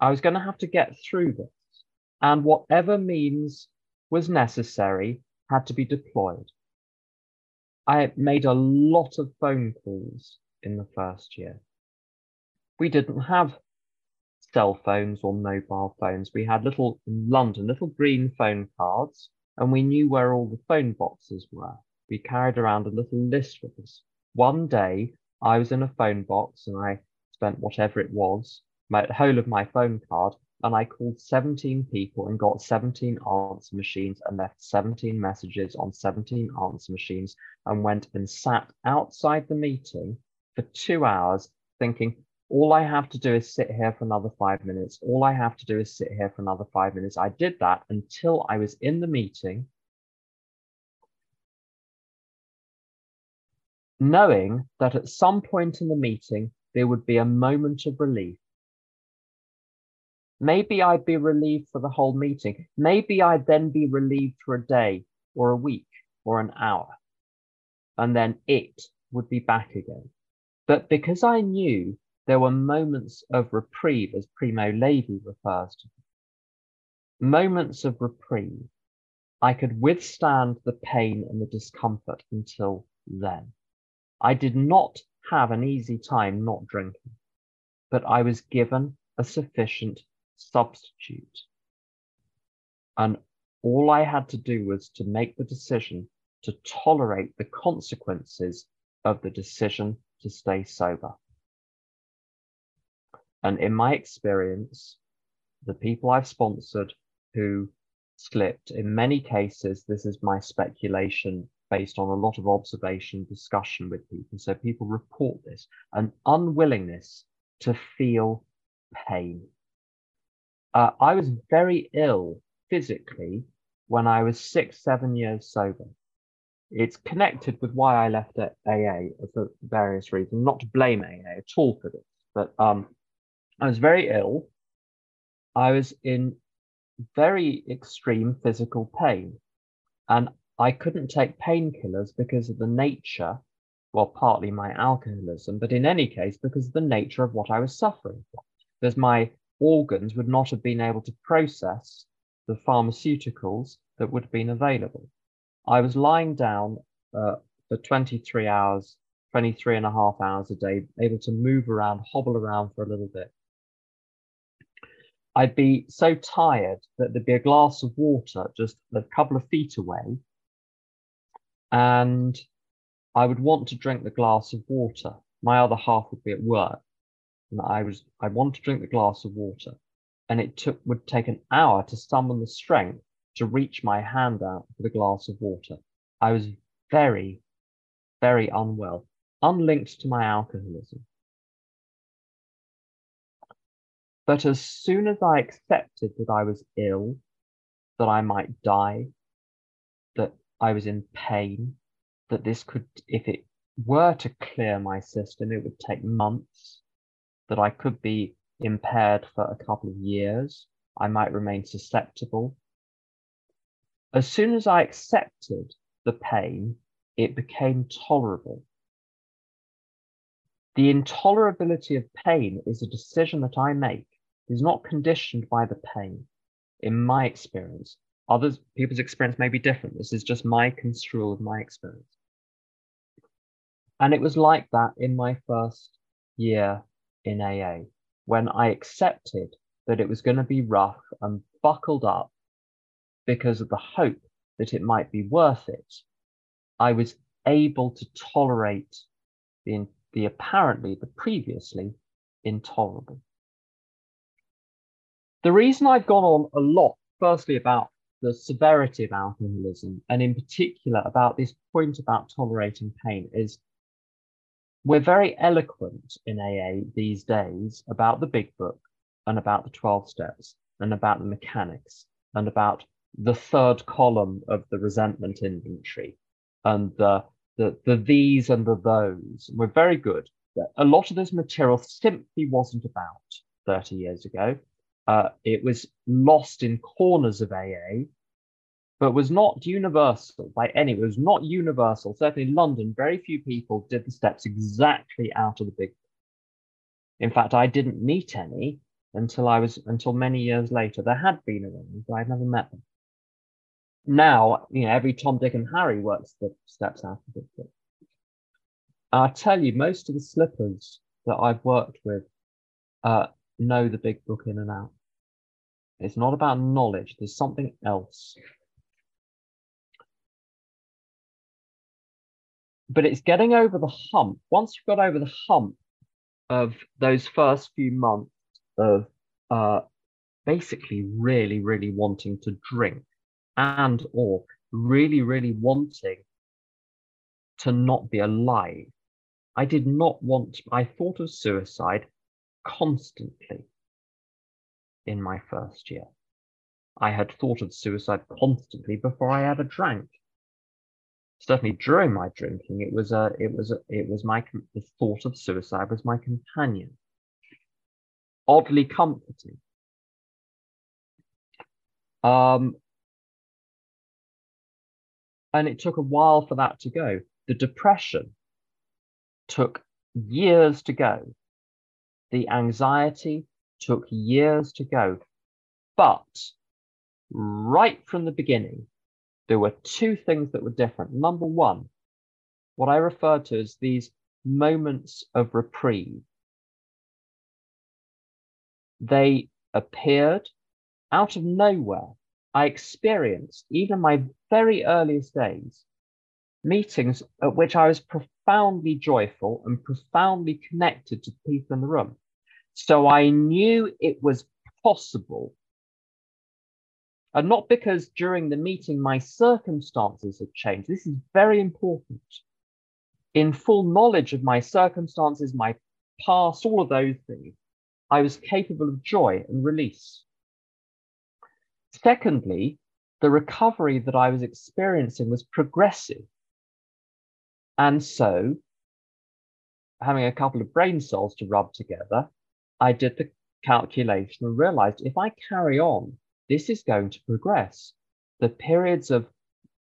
I was going to have to get through this, and whatever means was necessary had to be deployed. I made a lot of phone calls in the first year. We didn't have cell phones or mobile phones. We had in London, little green phone cards, and we knew where all the phone boxes were. We carried around a little list with us. One day I was in a phone box and I spent whatever it was, the whole of my phone card, and I called 17 people and got 17 answer machines and left 17 messages on 17 answer machines and went and sat outside the meeting for 2 hours thinking, all I have to do is sit here for another 5 minutes. All I have to do is sit here for another 5 minutes. I did that until I was in the meeting, knowing that at some point in the meeting, there would be a moment of relief. Maybe I'd be relieved for the whole meeting. Maybe I'd then be relieved for a day or a week or an hour. And then it would be back again. But because I knew there were moments of reprieve, as Primo Levi refers to them. Moments of reprieve. I could withstand the pain and the discomfort until then. I did not have an easy time not drinking, but I was given a sufficient substitute. And all I had to do was to make the decision to tolerate the consequences of the decision to stay sober. And in my experience, the people I've sponsored who slipped, in many cases, this is my speculation based on a lot of observation, discussion with people. So people report this, an unwillingness to feel pain. I was very ill physically when I was 6, 7 years sober. It's connected with why I left AA for various reasons, not to blame AA at all for this, but I was very ill. I was in very extreme physical pain, and I couldn't take painkillers because of the nature, well, partly my alcoholism, but in any case, because of the nature of what I was suffering from. Because my organs would not have been able to process the pharmaceuticals that would have been available. I was lying down for 23 and a half hours a day, able to move around, hobble around for a little bit. I'd be so tired that there'd be a glass of water just a couple of feet away, and I would want to drink the glass of water. My other half would be at work, and I want to drink the glass of water, and would take an hour to summon the strength to reach my hand out for the glass of water. I was very, very unwell, unlinked to my alcoholism. But as soon as I accepted that I was ill, that I might die, that I was in pain, that this could, if it were to clear my system, it would take months, that I could be impaired for a couple of years. I might remain susceptible. As soon as I accepted the pain, it became tolerable. The intolerability of pain is a decision that I make. It is not conditioned by the pain, in my experience. Other people's experience may be different. This is just my construal of my experience. And it was like that in my first year in AA, when I accepted that it was going to be rough and buckled up because of the hope that it might be worth it. I was able to tolerate the previously intolerable. The reason I've gone on a lot, firstly, about the severity of alcoholism, and in particular about this point about tolerating pain, is we're very eloquent in AA these days about the Big Book and about the 12 steps and about the mechanics and about the third column of the resentment inventory and the these and the those. We're very good. A lot of this material simply wasn't about 30 years ago. It was lost in corners of AA, but was not universal by any. It was not universal. Certainly in London, very few people did the steps exactly out of the Big Book. In fact, I didn't meet any until many years later. There had been around, but I'd never met them. Now, you know, every Tom, Dick, and Harry works the steps out of the Big Book. I'll tell you, most of the slippers that I've worked with know the Big Book in and out. It's not about knowledge. There's something else. But it's getting over the hump. Once you've got over the hump of those first few months of basically really, really wanting to drink and or really, really wanting to not be alive. I thought of suicide constantly in my first year. I had thought of suicide constantly before I had a drink. Certainly during my drinking, the thought of suicide was my companion. Oddly comforting. And it took a while for that to go. The depression took years to go. The anxiety took years to go. But right from the beginning, there were two things that were different. Number one, what I referred to as these moments of reprieve. They appeared out of nowhere. I experienced, even in my very earliest days, meetings at which I was profoundly joyful and profoundly connected to the people in the room. So I knew it was possible. And not because during the meeting my circumstances had changed. This is very important. In full knowledge of my circumstances, my past, all of those things, I was capable of joy and release. Secondly, the recovery that I was experiencing was progressive. And so, having a couple of brain cells to rub together, I did the calculation and realized if I carry on, this is going to progress. The periods of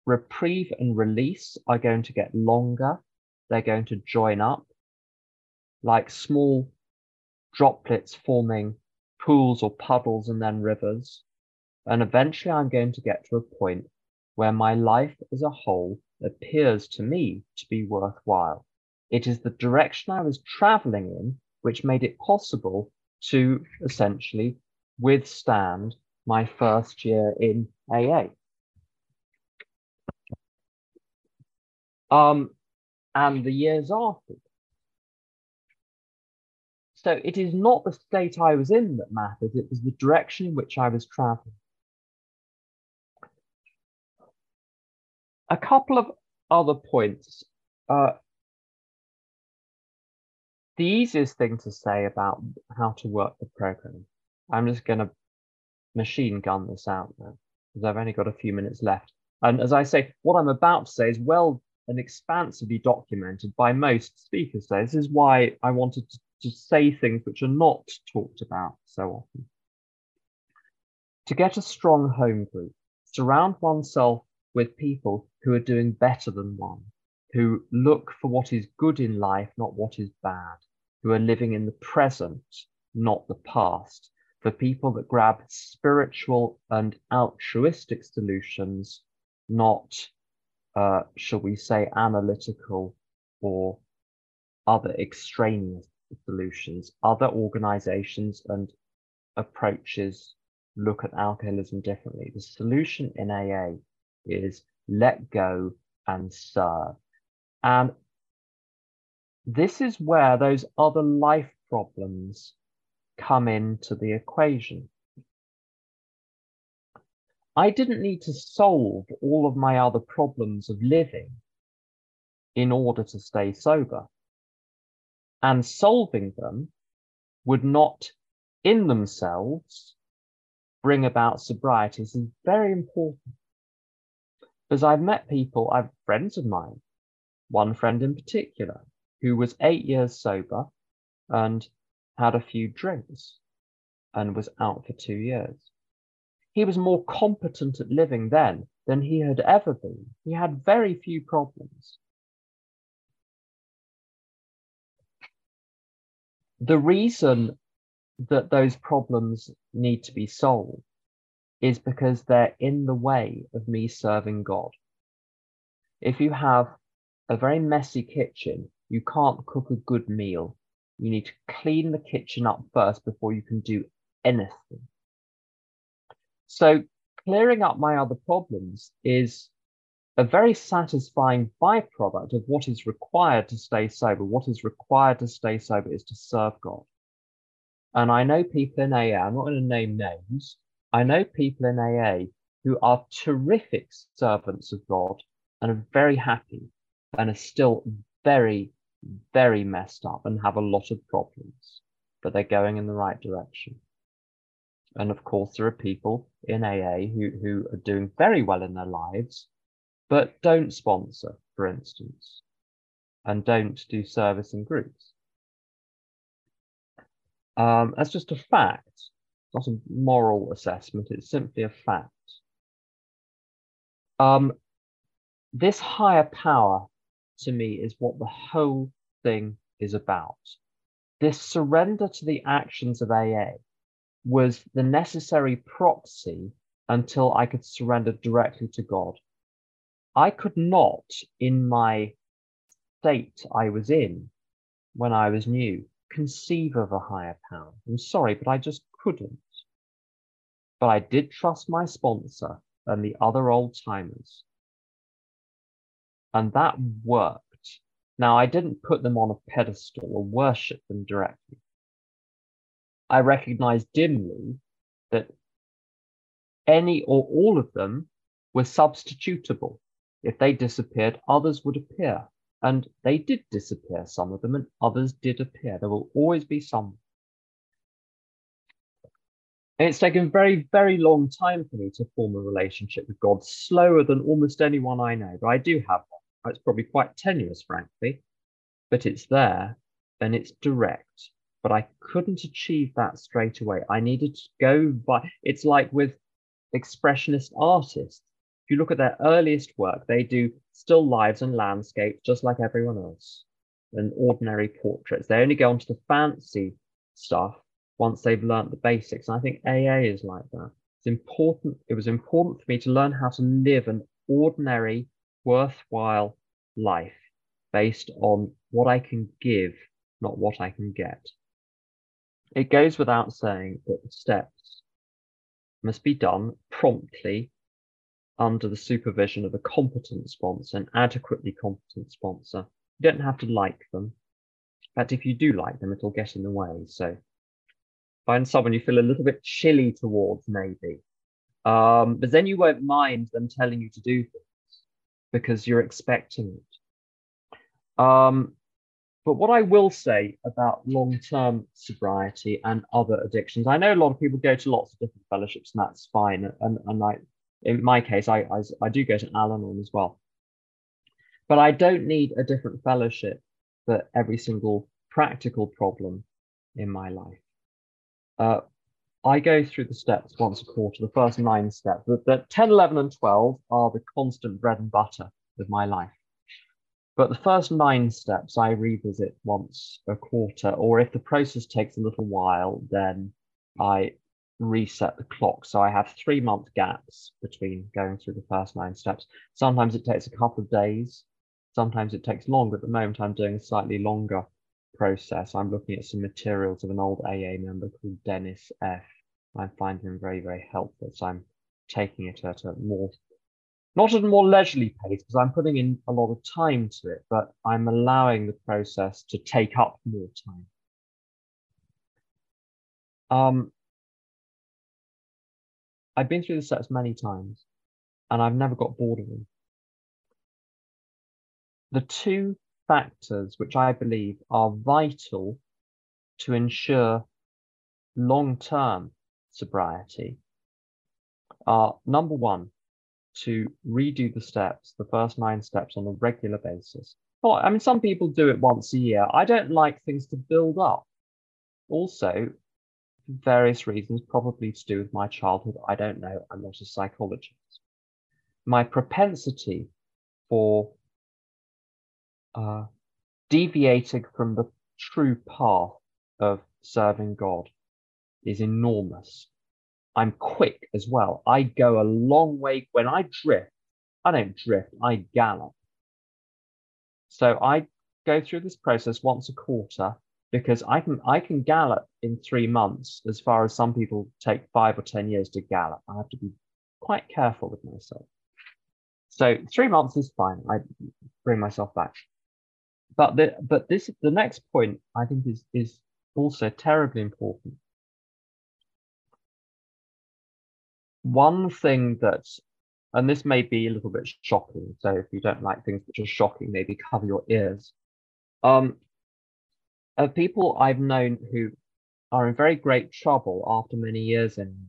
reprieve and release are going to get longer. They're going to join up like small droplets forming pools or puddles and then rivers. And eventually I'm going to get to a point where my life as a whole appears to me to be worthwhile. It is the direction I was traveling in which made it possible to essentially withstand my first year in AA. And the years after. So it is not the state I was in that mattered, it was the direction in which I was traveling. A couple of other points. The easiest thing to say about how to work the program, I'm just going to machine gun this out now because I've only got a few minutes left. And as I say, what I'm about to say is well and expansively documented by most speakers today. This is why I wanted to to say things which are not talked about so often. To get a strong home group, surround oneself with people who are doing better than one, who look for what is good in life, not what is bad, who are living in the present, not the past, for people that grab spiritual and altruistic solutions, not, shall we say, analytical or other extraneous solutions. Other organizations and approaches look at alcoholism differently. The solution in AA is let go and serve. And this is where those other life problems come into the equation. I didn't need to solve all of my other problems of living in order to stay sober. And solving them would not in themselves bring about sobriety. This is very important. Because I've met people, I've friends of mine, one friend in particular, who was 8 years sober and had a few drinks and was out for 2 years. He was more competent at living then than he had ever been. He had very few problems. The reason that those problems need to be solved is because they're in the way of me serving God. If you have a very messy kitchen, you can't cook a good meal. You need to clean the kitchen up first before you can do anything. So clearing up my other problems is a very satisfying byproduct of what is required to stay sober. What is required to stay sober is to serve God. And I know people in AA, I'm not going to name names, I know people in AA who are terrific servants of God and are very happy and are still very, very messed up and have a lot of problems, but they're going in the right direction. And of course, there are people in AA who are doing very well in their lives, but don't sponsor, for instance, and don't do service in groups. That's just a fact. It's not a moral assessment. It's simply a fact. This higher power, to me, is what the whole thing is about. This surrender to the actions of AA was the necessary proxy until I could surrender directly to God. I could not, in my state I was in when I was new, conceive of a higher power. I'm sorry, but I just couldn't. But I did trust my sponsor and the other old timers. And that worked. Now, I didn't put them on a pedestal or worship them directly. I recognized dimly that any or all of them were substitutable. If they disappeared, others would appear. And they did disappear, some of them, and others did appear. There will always be some. And it's taken a very, very long time for me to form a relationship with God, slower than almost anyone I know, but I do have one. It's probably quite tenuous, frankly, but it's there and it's direct. But I couldn't achieve that straight away. I needed to go by. It's like with expressionist artists. If you look at their earliest work, they do still lives and landscapes just like everyone else, and ordinary portraits. They only go onto the fancy stuff once they've learnt the basics. And I think AA is like that. It's important. It was important for me to learn how to live an ordinary, worthwhile life based on what I can give, not what I can get. It goes without saying that the steps must be done promptly, under the supervision of a competent sponsor, an adequately competent sponsor. You don't have to like them. In fact, if you do like them, it'll get in the way. So find someone you feel a little bit chilly towards, maybe. But then you won't mind them telling you to do things because you're expecting it. But what I will say about long-term sobriety and other addictions, I know a lot of people go to lots of different fellowships, and that's fine. And in my case, I do go to Al-Anon as well, but I don't need a different fellowship for every single practical problem in my life. I go through the steps once a quarter, the first 9 steps. The 10, 11, and 12 are the constant bread and butter of my life. But the first 9 steps I revisit once a quarter, or if the process takes a little while, then I reset the clock. So I have 3-month gaps between going through the first 9 steps. Sometimes it takes a couple of days. Sometimes it takes longer. At the moment, I'm doing a slightly longer process. I'm looking at some materials of an old AA member called Dennis F. I find him very, very helpful. So I'm taking it at a more, not at a more leisurely pace, because I'm putting in a lot of time to it, but I'm allowing the process to take up more time. I've been through the sets many times, and I've never got bored of them. The 2 factors which I believe are vital to ensure long-term sobriety are, number one, to redo the steps, the first 9 steps, on a regular basis. Well, I mean, some people do it once a year. I don't like things to build up. Also, for various reasons, probably to do with my childhood, I don't know, I'm not a psychologist. My propensity for deviating from the true path of serving God is enormous. I'm quick as well. I go a long way. When I drift, I don't drift, I gallop. So I go through this process once a quarter, because I can gallop in 3 months, as far as some people take 5 or 10 years to gallop. I have to be quite careful with myself. So 3 months is fine. I bring myself back. But the next point, I think, is also terribly important. One thing that, and this may be a little bit shocking, so if you don't like things which are shocking, maybe cover your ears. People I've known who are in very great trouble after many years, and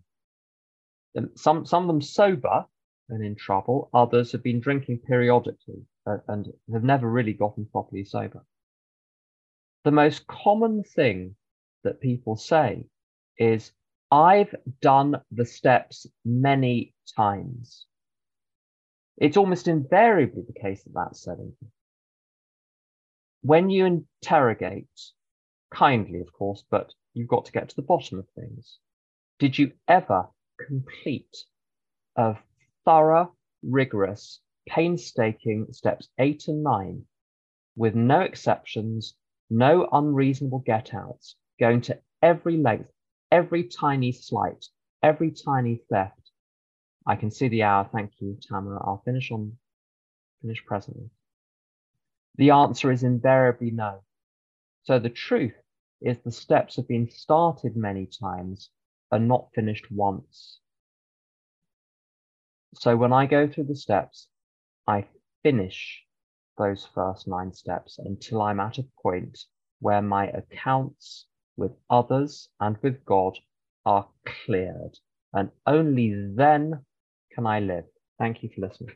some of them sober and in trouble, others have been drinking periodically and have never really gotten properly sober. The most common thing that people say is, I've done the steps many times. It's almost invariably the case that that's said. When you interrogate, kindly of course, but you've got to get to the bottom of things, did you ever complete a thorough, rigorous, painstaking steps 8 and 9 with no exceptions, no unreasonable get-outs, going to every length, every tiny slight, every tiny theft? I can see the hour. Thank you, Tamara. I'll finish presently. The answer is invariably no. So the truth is the steps have been started many times and not finished once. So when I go through the steps, I finish those first 9 steps until I'm at a point where my accounts with others and with God are cleared, and only then can I live. Thank you for listening.